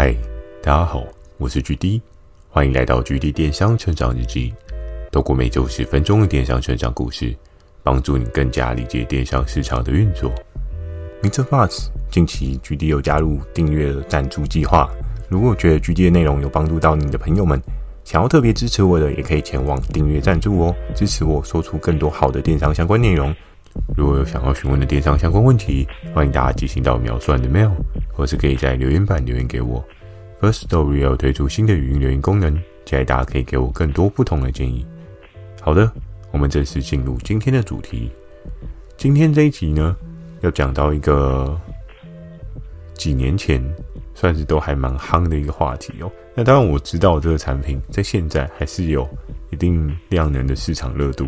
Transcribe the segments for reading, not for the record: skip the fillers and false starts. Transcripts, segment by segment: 嗨，大家好，我是 GD， 欢迎来到 GD 电商成长日记。透过每周10分钟的电商成长故事，帮助你更加理解电商市场的运作。MixerBox 近期 GD 有加入订阅的赞助计划，如果觉得 GD 的内容有帮助到你的朋友们，想要特别支持我的，也可以前往订阅赞助哦，支持我说出更多好的电商相关内容。如果有想要询问的电商相关问题，欢迎大家寄信到描述栏的 mail， 或是可以在留言板留言给我。Firstory 有推出新的语音留言功能，期待大家可以给我更多不同的建议。好的，我们正式进入今天的主题。今天这一集呢，要讲到一个几年前算是都还蛮夯的一个话题哦。那当然我知道这个产品在现在还是有一定量能的市场热度，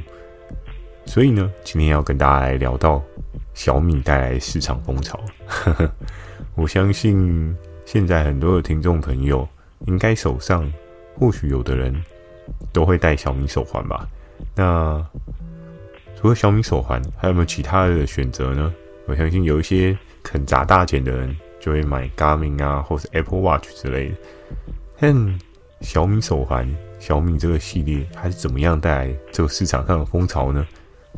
所以呢，今天要跟大家来聊到小米带来的市场风潮。我相信现在很多的听众朋友应该手上或许有的人都会戴小米手环吧。那除了小米手环，还有没有其他的选择呢？我相信有一些肯砸大钱的人就会买 Garmin 啊，或是 Apple Watch 之类的。但小米手环、小米这个系列它是怎么样带来这个市场上的风潮呢？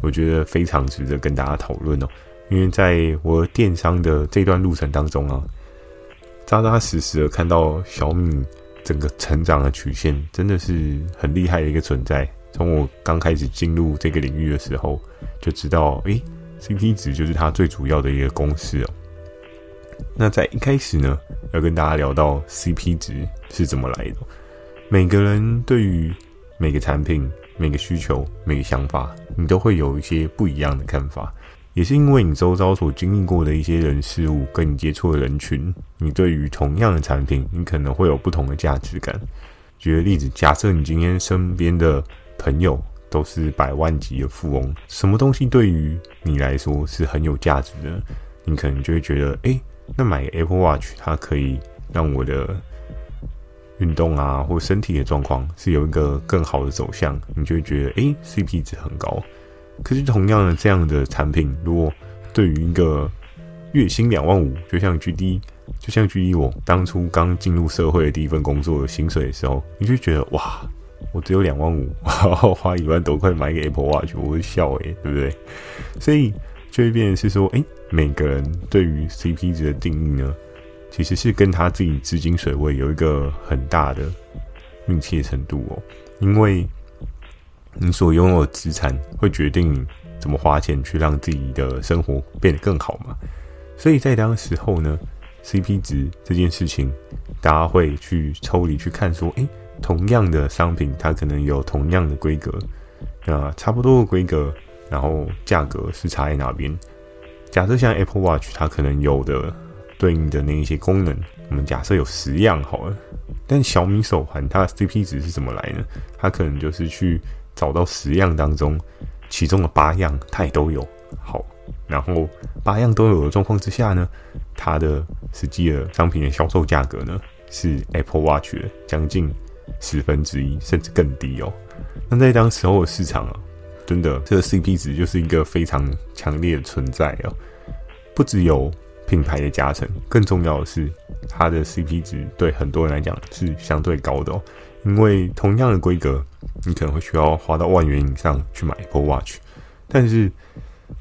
我觉得非常值得跟大家讨论哦，因为在我电商的这段路程当中啊，扎扎实实的看到小米整个成长的曲线，真的是很厉害的一个存在。从我刚开始进入这个领域的时候，就知道CP 值就是它最主要的一个公式哦。那在一开始呢，要跟大家聊到 CP 值是怎么来的。每个人对于每个产品、每个需求、每个想法，你都会有一些不一样的看法，也是因为你周遭所经历过的一些人事物跟你接触的人群，你对于同样的产品，你可能会有不同的价值感。举个例子，假设你今天身边的朋友都是百万级的富翁，什么东西对于你来说是很有价值的，你可能就会觉得那买个 Apple Watch 它可以让我的运动啊或身体的状况是有一个更好的走向，你就会觉得CP 值很高。可是同样的这样的产品，如果对于一个月薪2万5，就像 GD 我当初刚进入社会的第一份工作的薪水的时候，你就觉得哇，我只有2万5，我花1万多块买一个 Apple Watch， 我会笑对不对？所以就会变成是说每个人对于 CP 值的定义呢，其实是跟他自己资金水位有一个很大的密切程度哦，因为你所拥有的资产会决定你怎么花钱去让自己的生活变得更好嘛。所以在当时候呢， CP 值这件事情，大家会去抽离去看说，同样的商品它可能有同样的规格，差不多的规格，然后价格是差在哪边。假设像 Apple Watch 它可能有的对应的那一些功能，我们假设有10样好了，但小米手环它的 CP 值是怎么来呢？它可能就是去找到10样当中，其中的8样它也都有。好，然后8样都有的状况之下呢，它的实际的商品的销售价格呢，是 Apple Watch 的将近1/10甚至更低哦。那在当时候的市场啊，真的这个 CP 值就是一个非常强烈的存在哦，不只有品牌的加成，更重要的是它的 CP 值对很多人来讲是相对高的哦，因为同样的规格你可能会需要花到10000元以上去买 Apple Watch， 但是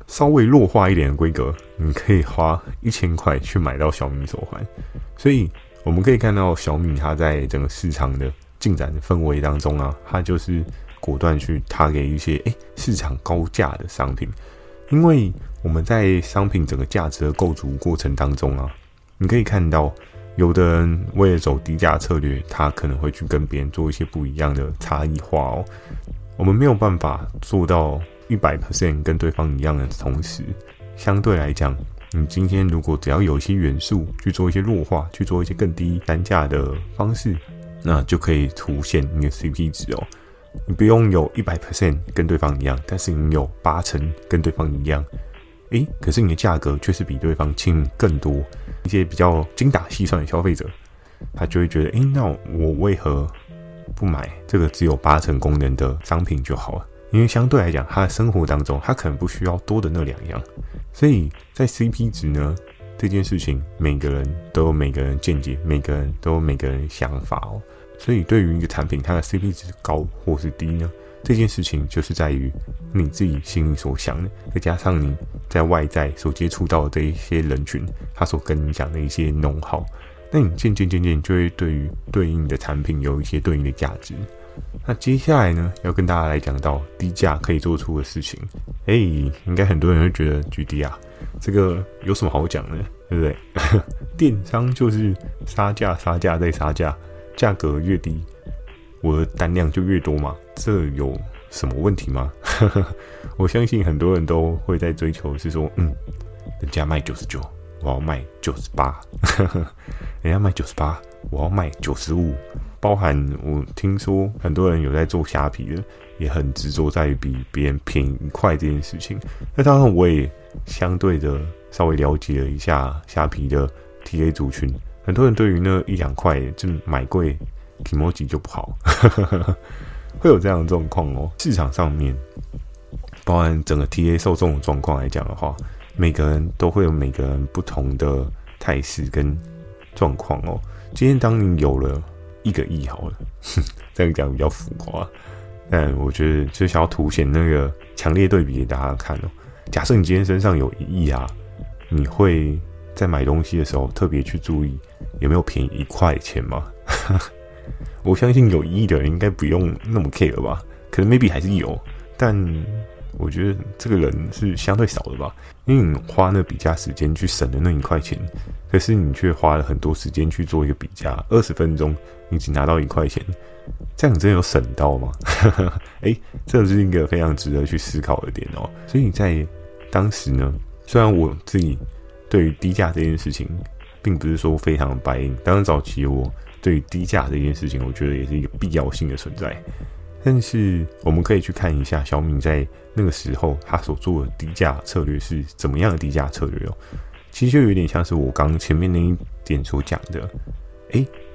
稍微弱化一点的规格，你可以花1000块去买到小米手环。所以我们可以看到小米它在整个市场的进展的氛围当中啊，它就是果断去target一些市场高价的商品。因为我们在商品整个价值的构筑过程当中啊，你可以看到有的人为了走低价策略，他可能会去跟别人做一些不一样的差异化哦。我们没有办法做到 100% 跟对方一样的同时，相对来讲，你今天如果只要有一些元素去做一些弱化，去做一些更低单价的方式，那就可以凸显你的 CP 值哦。你不用有 100% 跟对方一样，但是你有80%跟对方一样，可是你的价格却是比对方轻更多。一些比较精打细算的消费者，他就会觉得那我为何不买这个只有80%功能的商品就好了？因为相对来讲，他的生活当中他可能不需要多的那2样。所以在 CP 值呢这件事情每个人都有每个人见解，每个人都有每个人想法哦。所以对于一个产品它的 CP 值高或是低呢，这件事情就是在于你自己心里所想的，再加上你在外在所接触到的这一些人群，他所跟你讲的一些know-how，那你渐渐就会对于对应的产品有一些对应的价值。那接下来呢，要跟大家来讲到低价可以做出的事情。应该很多人会觉得 GD 啊，这个有什么好讲呢？对不对？电商就是杀价，价格越低，我的单量就越多嘛，这有什么问题吗？我相信很多人都会在追求是说，人家卖99，我要卖98，人家卖98，我要卖95。包含我听说很多人有在做虾皮的，也很执着在于比别人便宜快这件事情。那当然，我也相对的稍微了解了一下虾皮的 TA 族群，很多人对于那1-2块就买贵，体模级就不好，会有这样的状况哦。市场上面，包含整个 TA 受众的状况来讲的话，每个人都会有每个人不同的态势跟状况哦。今天当你有了1亿好了，这样讲比较浮夸，但我觉得就想要凸显那个强烈对比给大家看哦。假设你今天身上有1亿啊，你会在买东西的时候特别去注意有没有便宜1块钱吗？我相信有1亿的人应该不用那么 care 吧，可能 maybe 还是有，但我觉得这个人是相对少的吧，因为你花那比价时间去省了那1块钱，可是你却花了很多时间去做一个比价，20分钟你只拿到1块钱，这样你真的有省到吗？这是一个非常值得去思考的点哦。所以在当时呢，虽然我自己对于低价这件事情并不是说非常白硬，当然早期我对于低价这件事情我觉得也是一个必要性的存在，但是我们可以去看一下小米在那个时候他所做的低价策略是怎么样的低价策略哦。其实就有点像是我刚前面那一点所讲的，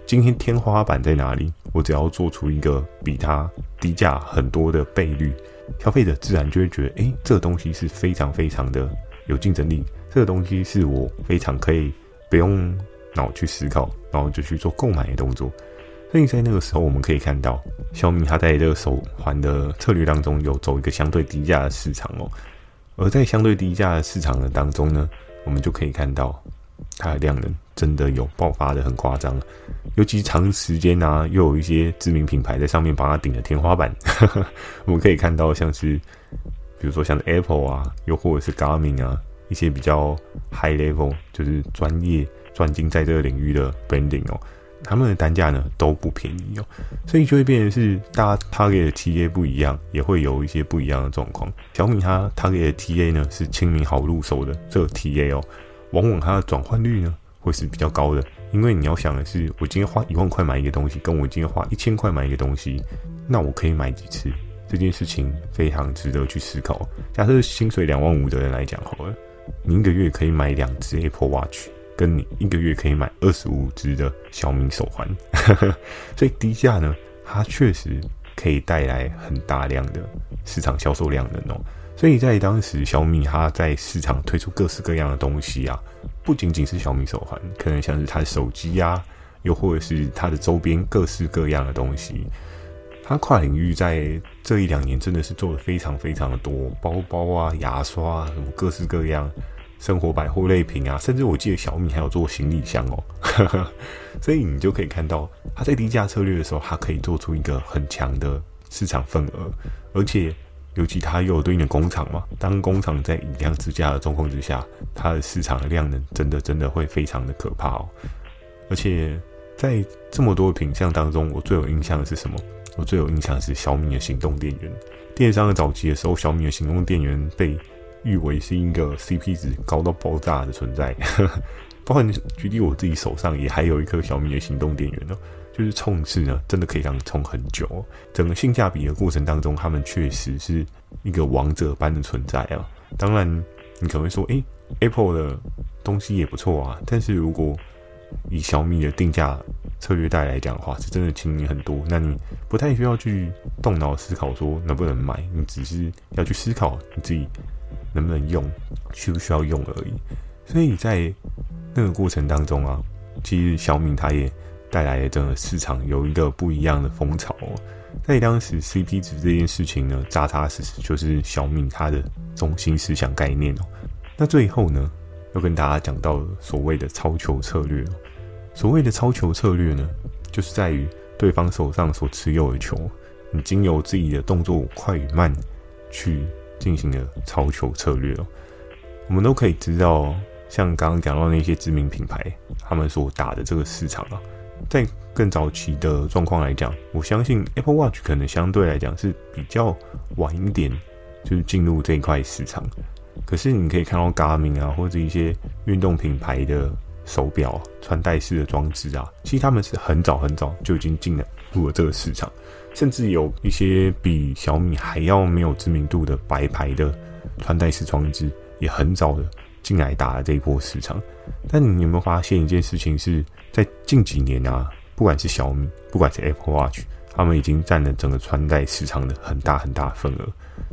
今天天花板在哪里？我只要做出一个比它低价很多的倍率，消费者自然就会觉得，这个东西是非常非常的有竞争力，这个东西是我非常可以不用脑去思考，然后就去做购买的动作。所以在那个时候我们可以看到小米它在这个手环的策略当中有走一个相对低价的市场哦。而在相对低价的市场的当中呢，我们就可以看到它的量能真的有爆发的很夸张，尤其长时间啊，又有一些知名品牌在上面帮它顶了天花板。我们可以看到像是比如说像是 Apple 啊，又或者是 Garmin 啊，一些比较 high level 就是专业专精在这个领域的 branding 哦，他们的单价呢都不便宜哦，所以就会变成是大家 target 的 TA 不一样，也会有一些不一样的状况。小米它 target 的 TA 呢是亲民好入手的这个 TA 哦，往往它的转换率呢会是比较高的，因为你要想的是，我今天花1万块买一个东西，跟我今天花1000块买一个东西，那我可以买几次？这件事情非常值得去思考。假设薪水2万5的人来讲好了，你一个月可以买2只 Apple Watch。跟你一个月可以买25只的小米手环，所以低价呢，它确实可以带来很大量的市场销售量能哦。所以在当时，小米它在市场推出各式各样的东西啊，不仅仅是小米手环，可能像是它的手机啊，又或者是它的周边各式各样的东西。它跨领域在这1-2年真的是做得非常非常的多，包包啊、牙刷啊，什么各式各样。生活百货类品啊，甚至我记得小米还有做行李箱哦，所以你就可以看到它在低价策略的时候，它可以做出一个很强的市场份额，而且尤其它又有对应的工厂嘛，当工厂在以量制价的状况之下，它的市场的量能真的会非常的可怕哦。而且在这么多的品项当中，我最有印象的是什么？我最有印象的是小米的行动电源。电商的早期的时候，小米的行动电源被誉为是一个 CP 值高到爆炸的存在。包括举例我自己手上也还有一颗小米的行动电源哦，就是充式呢真的可以让你充很久哦。整个性价比的过程当中，他们确实是一个王者般的存在啊。当然你可能会说Apple 的东西也不错啊，但是如果以小米的定价策略带来讲的话，是真的轻盈很多，那你不太需要去动脑思考说能不能买，你只是要去思考你自己能不能用，需不需要用而已。所以在那个过程当中啊，其实小米它也带来了整个市场有一个不一样的风潮哦。在当时 CP 值这件事情呢，扎扎实实就是小米它的中心思想概念哦。那最后呢，要跟大家讲到所谓的超球策略哦。所谓的超球策略呢，就是在于对方手上所持有的球，你经由自己的动作快与慢去进行的超球策略哦。我们都可以知道，像刚刚讲到那些知名品牌，他们所打的这个市场啊，在更早期的状况来讲，我相信 Apple Watch 可能相对来讲是比较晚一点，就是进入这一块市场。可是你可以看到 Garmin 啊，或者一些运动品牌的手表啊、穿戴式的装置啊，其实他们是很早很早就已经进入了这个市场，甚至有一些比小米还要没有知名度的白牌的穿戴式装置，也很早的进来打了这一波市场。但你有没有发现一件事情是，在近几年啊，不管是小米，不管是 Apple Watch， 他们已经占了整个穿戴市场的很大很大份额。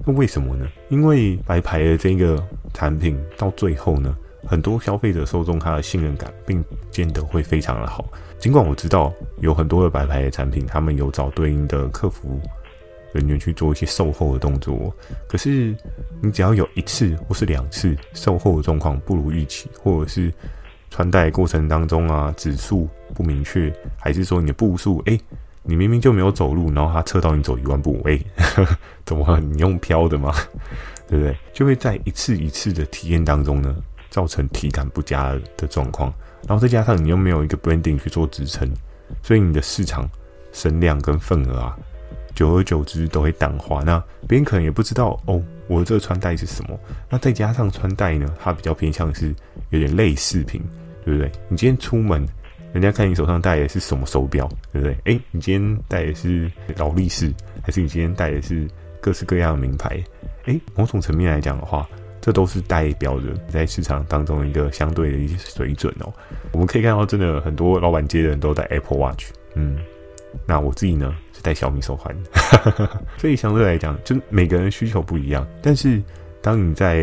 那为什么呢？因为白牌的这个产品到最后呢，很多消费者受众他的信任感并不见得会非常的好。尽管我知道有很多的白牌的产品，他们有找对应的客服人员去做一些售后的动作，可是你只要有一次或是两次售后的状况不如预期，或者是穿戴过程当中啊指数不明确，还是说你的步数你明明就没有走路，然后他测到你走10000步，怎么你用飘的吗？对不对？就会在一次一次的体验当中呢，造成体感不佳的状况，然后再加上你又没有一个 branding 去做支撑，所以你的市场声量跟份额啊，久而久之都会淡化。那别人可能也不知道我的这个穿戴是什么。那再加上穿戴呢，它比较偏向是有点类似品，对不对？你今天出门，人家看你手上戴的是什么手表，对不对？你今天戴的是劳力士，还是你今天戴的是各式各样的名牌？某种层面来讲的话，这都是代表着在市场当中一个相对的一些水准哦。我们可以看到，真的很多老板阶的人都戴 Apple Watch，那我自己呢是戴小米手环，所以相对来讲，就每个人需求不一样。但是当你在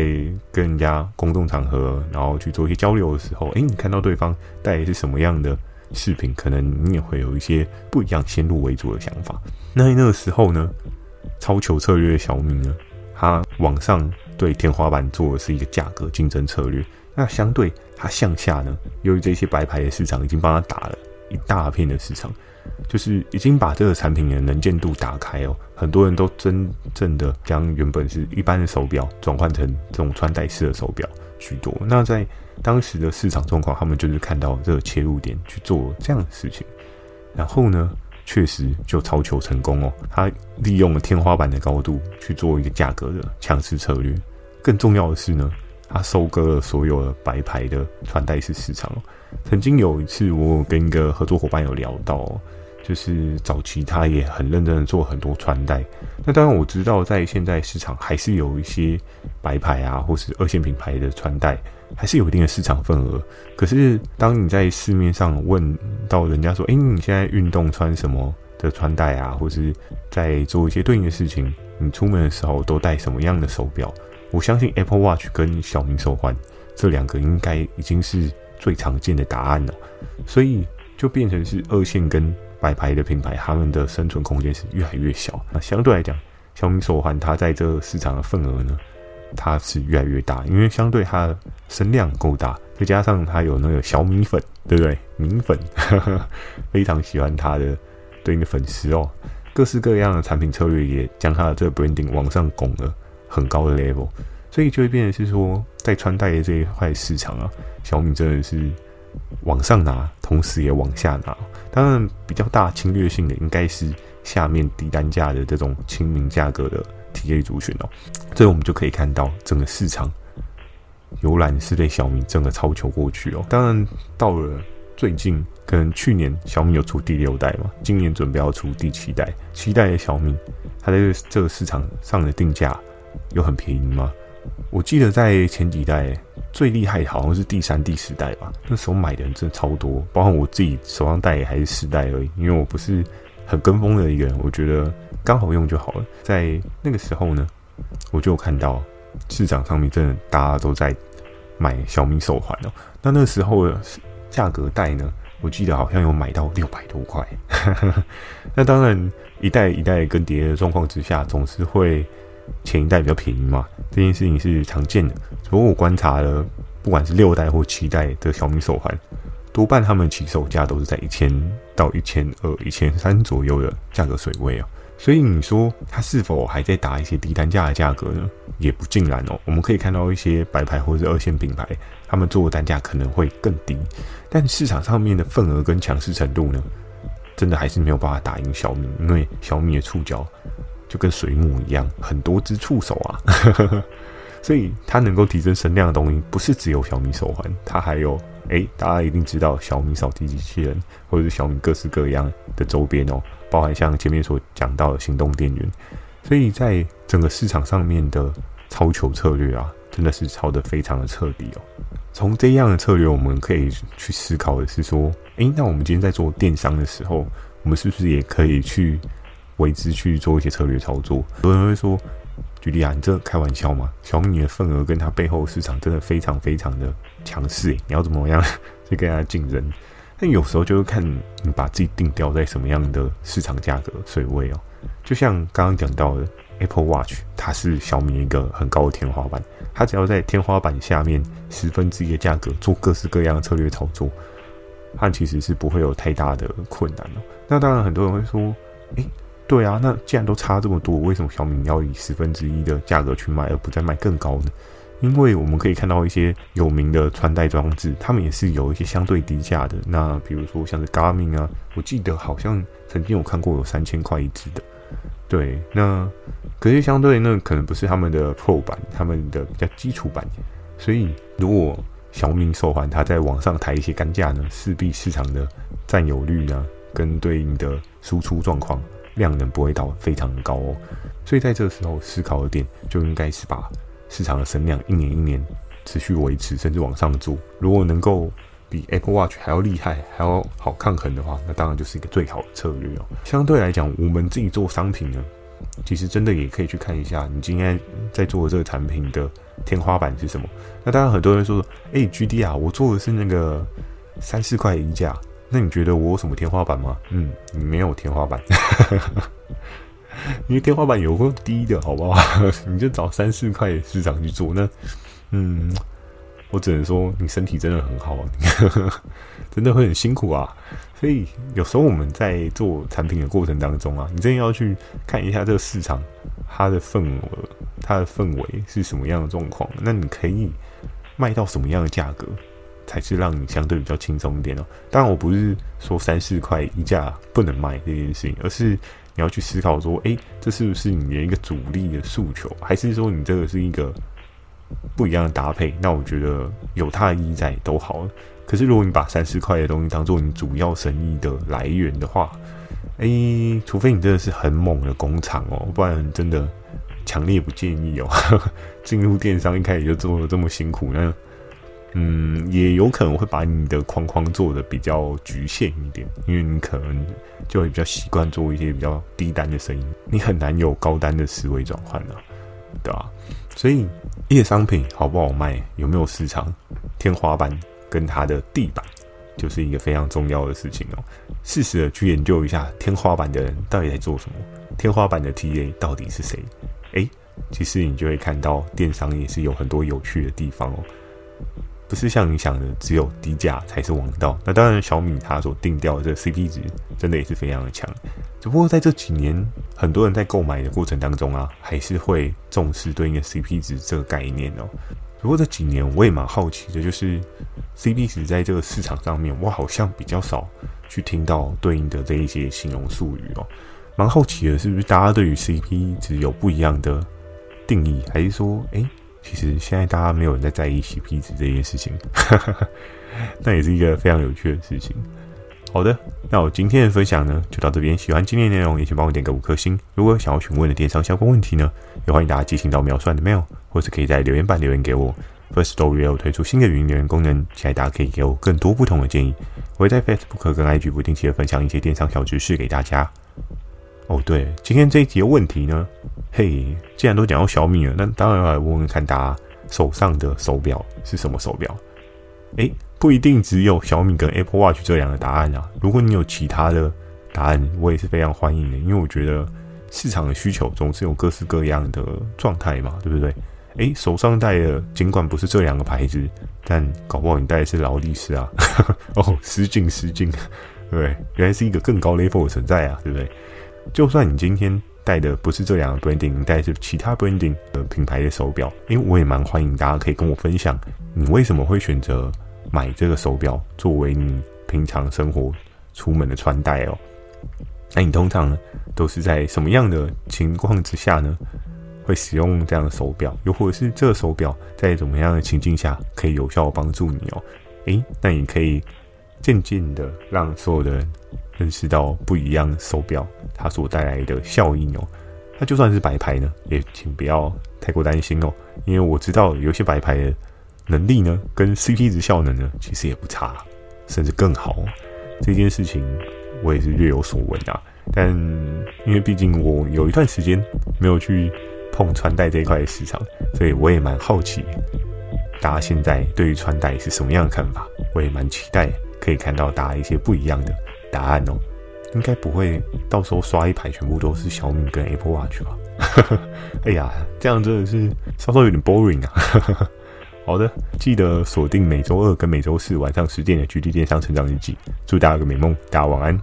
跟人家公众场合，然后去做一些交流的时候，你看到对方戴的是什么样的饰品，可能你也会有一些不一样先入为主的想法。那个时候呢，超球策略的小米呢，它往上对天花板做的是一个价格竞争策略。那相对它向下呢，由于这些白牌的市场已经帮它打了一大片的市场，就是已经把这个产品的能见度打开哦，很多人都真正的将原本是一般的手表转换成这种穿戴式的手表许多。那在当时的市场状况，他们就是看到这个切入点去做这样的事情，然后呢，确实就超球成功哦。他利用了天花板的高度去做一个价格的强势策略。更重要的是呢，他收割了所有的白牌的穿戴式市场哦。曾经有一次，我跟一个合作伙伴有聊到就是早期他也很认真的做很多穿戴。那当然我知道在现在市场还是有一些白牌啊，或是二线品牌的穿戴还是有一定的市场份额。可是当你在市面上问到人家说你现在运动穿什么的穿戴啊，或是在做一些对应的事情，你出门的时候都戴什么样的手表，我相信 Apple Watch 跟小米手环这两个应该已经是最常见的答案了。所以就变成是二线跟白牌的品牌，他们的生存空间是越来越小。那相对来讲，小米手环它在这个市场的份额呢，它是越来越大，因为相对它的声量够大，再加上它有那个小米粉，对不对？米粉非常喜欢它的对应的粉丝哦。各式各样的产品策略也将它的这个 branding 往上拱了很高的 level， 所以就会变成是说，在穿戴的这一块市场啊，小米真的是往上拿，同时也往下拿。当然比较大侵略性的应该是下面低单价的这种亲民价格的 TA 族群哦。这我们就可以看到整个市场游览是被小米整个超球过去哦。当然到了最近，可能去年小米有出第6代嘛，今年准备要出第7代。7代的小米，它在这个市场上的定价有很便宜吗？我记得在前几代最厉害好像是第3、第4代吧，那时候买的人真的超多，包括我自己手上戴也还是4代而已，因为我不是很跟风的一个人，我觉得刚好用就好了。在那个时候呢，我就看到市场上面真的大家都在买小米手环哦。那那时候的价格带呢，我记得好像有买到600多块。那当然一代一代更迭的状况之下，总是会前一代比较便宜嘛，这件事情是常见的。不过我观察了，不管是6代或7代的小米手环，多半他们起手价都是在1000到1200、1300左右的价格水位啊。所以你说它是否还在打一些低单价的价格呢？也不尽然哦。我们可以看到一些白牌或是二线品牌，他们做的单价可能会更低，但市场上面的份额跟强势程度呢，真的还是没有办法打赢小米，因为小米的触角就跟水母一样，很多只触手啊。所以它能够提升声量的东西，不是只有小米手环，它还有大家一定知道小米扫地机器人，或者是小米各式各样的周边哦。包含像前面所讲到的行动电源，所以在整个市场上面的超球策略啊，真的是超得非常的彻底哦。从这样的策略，我们可以去思考的是说，那我们今天在做电商的时候，我们是不是也可以去为之去做一些策略操作？很多人会说，举例啊，你这开玩笑吗？小米的份额跟它背后市场真的非常非常的强势，你要怎么样去跟它竞争？但有时候就是看你把自己定调在什么样的市场价格水位哦。就像刚刚讲到的 Apple Watch， 它是小米一个很高的天花板，它只要在天花板下面1/10的价格做各式各样的策略操作，它其实是不会有太大的困难哦。那当然很多人会说，对啊，那既然都差这么多，为什么小米要以1/10的价格去卖，而不再卖更高呢？因为我们可以看到一些有名的穿戴装置，他们也是有一些相对低价的。那比如说像是 Garmin 啊，我记得好像曾经有看过有3000块一只的。对，那可是相对那可能不是他们的 Pro 版，他们的比较基础版。所以如果小米手环它在往上抬一些单价呢，势必市场的占有率啊，跟对应的输出状况量能不会到非常高哦。所以在这个时候思考的点就应该是把市场的声量一年一年持续维持，甚至往上做。如果能够比 Apple Watch 还要厉害，还要好抗衡的话，那当然就是一个最好的策略哦。相对来讲，我们自己做商品呢，其实真的也可以去看一下你今天在做的这个产品的天花板是什么。那当然很多人说，GD 啊，我做的是那个3-4块衣架，那你觉得我有什么天花板吗？你没有天花板。因为天花板有够低的，好不好？你就找3-4块的市场去做，那我只能说你身体真的很好，真的会很辛苦啊。所以有时候我们在做产品的过程当中啊，你真的要去看一下这个市场它的氛围是什么样的状况，那你可以卖到什么样的价格，才是让你相对比较轻松一点哦。当然我不是说3-4块一价不能卖这件事情，而是你要去思考说，这是不是你的一个主力的诉求，还是说你这个是一个不一样的搭配？那我觉得有它的意义在都好。可是如果你把3-4块的东西当做你主要生意的来源的话，除非你真的是很猛的工厂哦，不然真的强烈不建议哦。进入电商一开始就做得这么辛苦，那也有可能会把你的框框做的比较局限一点，因为你可能就会比较习惯做一些比较低单的生意，你很难有高单的思维转换了，对吧？所以一个商品好不好卖，有没有市场，天花板跟它的地板就是一个非常重要的事情哦。适时的去研究一下天花板的人到底在做什么，天花板的 TA 到底是谁。其实你就会看到电商也是有很多有趣的地方哦。不是像你想的只有低价才是王道。那当然小米它所定调的这个 CP 值真的也是非常的强，只不过在这几年很多人在购买的过程当中啊，还是会重视对应的 CP 值这个概念哦。不过这几年我也蛮好奇的，就是 CP 值在这个市场上面，我好像比较少去听到对应的这一些形容术语哦。蛮好奇的是不是大家对于 CP 值有不一样的定义，还是说其实现在大家没有人在意 CP 值这件事情。那也是一个非常有趣的事情。好的，那我今天的分享呢就到这边，喜欢今天的内容也请帮我点个5颗星。如果想要询问的电商相关问题呢，也欢迎大家寄信到描述栏的 mail， 或是可以在留言板留言给我。Firstory 有推出新的语音留言功能，期待大家可以给我更多不同的建议。我会在 Facebook 跟 IG 不定期的分享一些电商小知识给大家。对，今天这一集的问题呢，既然都讲到小米了，那当然要来问问看大家手上的手表是什么手表。不一定只有小米跟 Apple Watch 这两个答案啊。如果你有其他的答案，我也是非常欢迎的，因为我觉得市场的需求总是有各式各样的状态嘛，对不对？诶，手上戴的尽管不是这两个牌子，但搞不好你戴的是劳力士啊。哦，失敬，对不对？原来是一个更高 level 的存在啊，对不对？就算你今天戴的不是这两个 branding， 你戴的是其他 branding 的品牌的手表，因为我也蛮欢迎大家可以跟我分享，你为什么会选择买这个手表作为你平常生活出门的穿戴哦？那你通常都是在什么样的情况之下呢？会使用这样的手表，又或者是这个手表在怎么样的情境下可以有效帮助你哦？诶，那你可以渐渐的让所有的人认识到不一样手表它所带来的效应哦。那就算是白牌呢，也请不要太过担心哦，因为我知道有些白牌的能力呢，跟 CP 值效能呢，其实也不差，甚至更好哦。这件事情我也是略有所闻啊，但因为毕竟我有一段时间没有去碰穿戴这一块的市场，所以我也蛮好奇大家现在对于穿戴是什么样的看法，我也蛮期待可以看到大家一些不一样的答案哦。应该不会到时候刷一排全部都是小米跟 Apple Watch 吧？哎呀，这样真的是稍稍有点 boring 啊。好的，记得锁定每周二跟每周四晚上10点的《GD 电商成长日记》，祝大家有个美梦，大家晚安。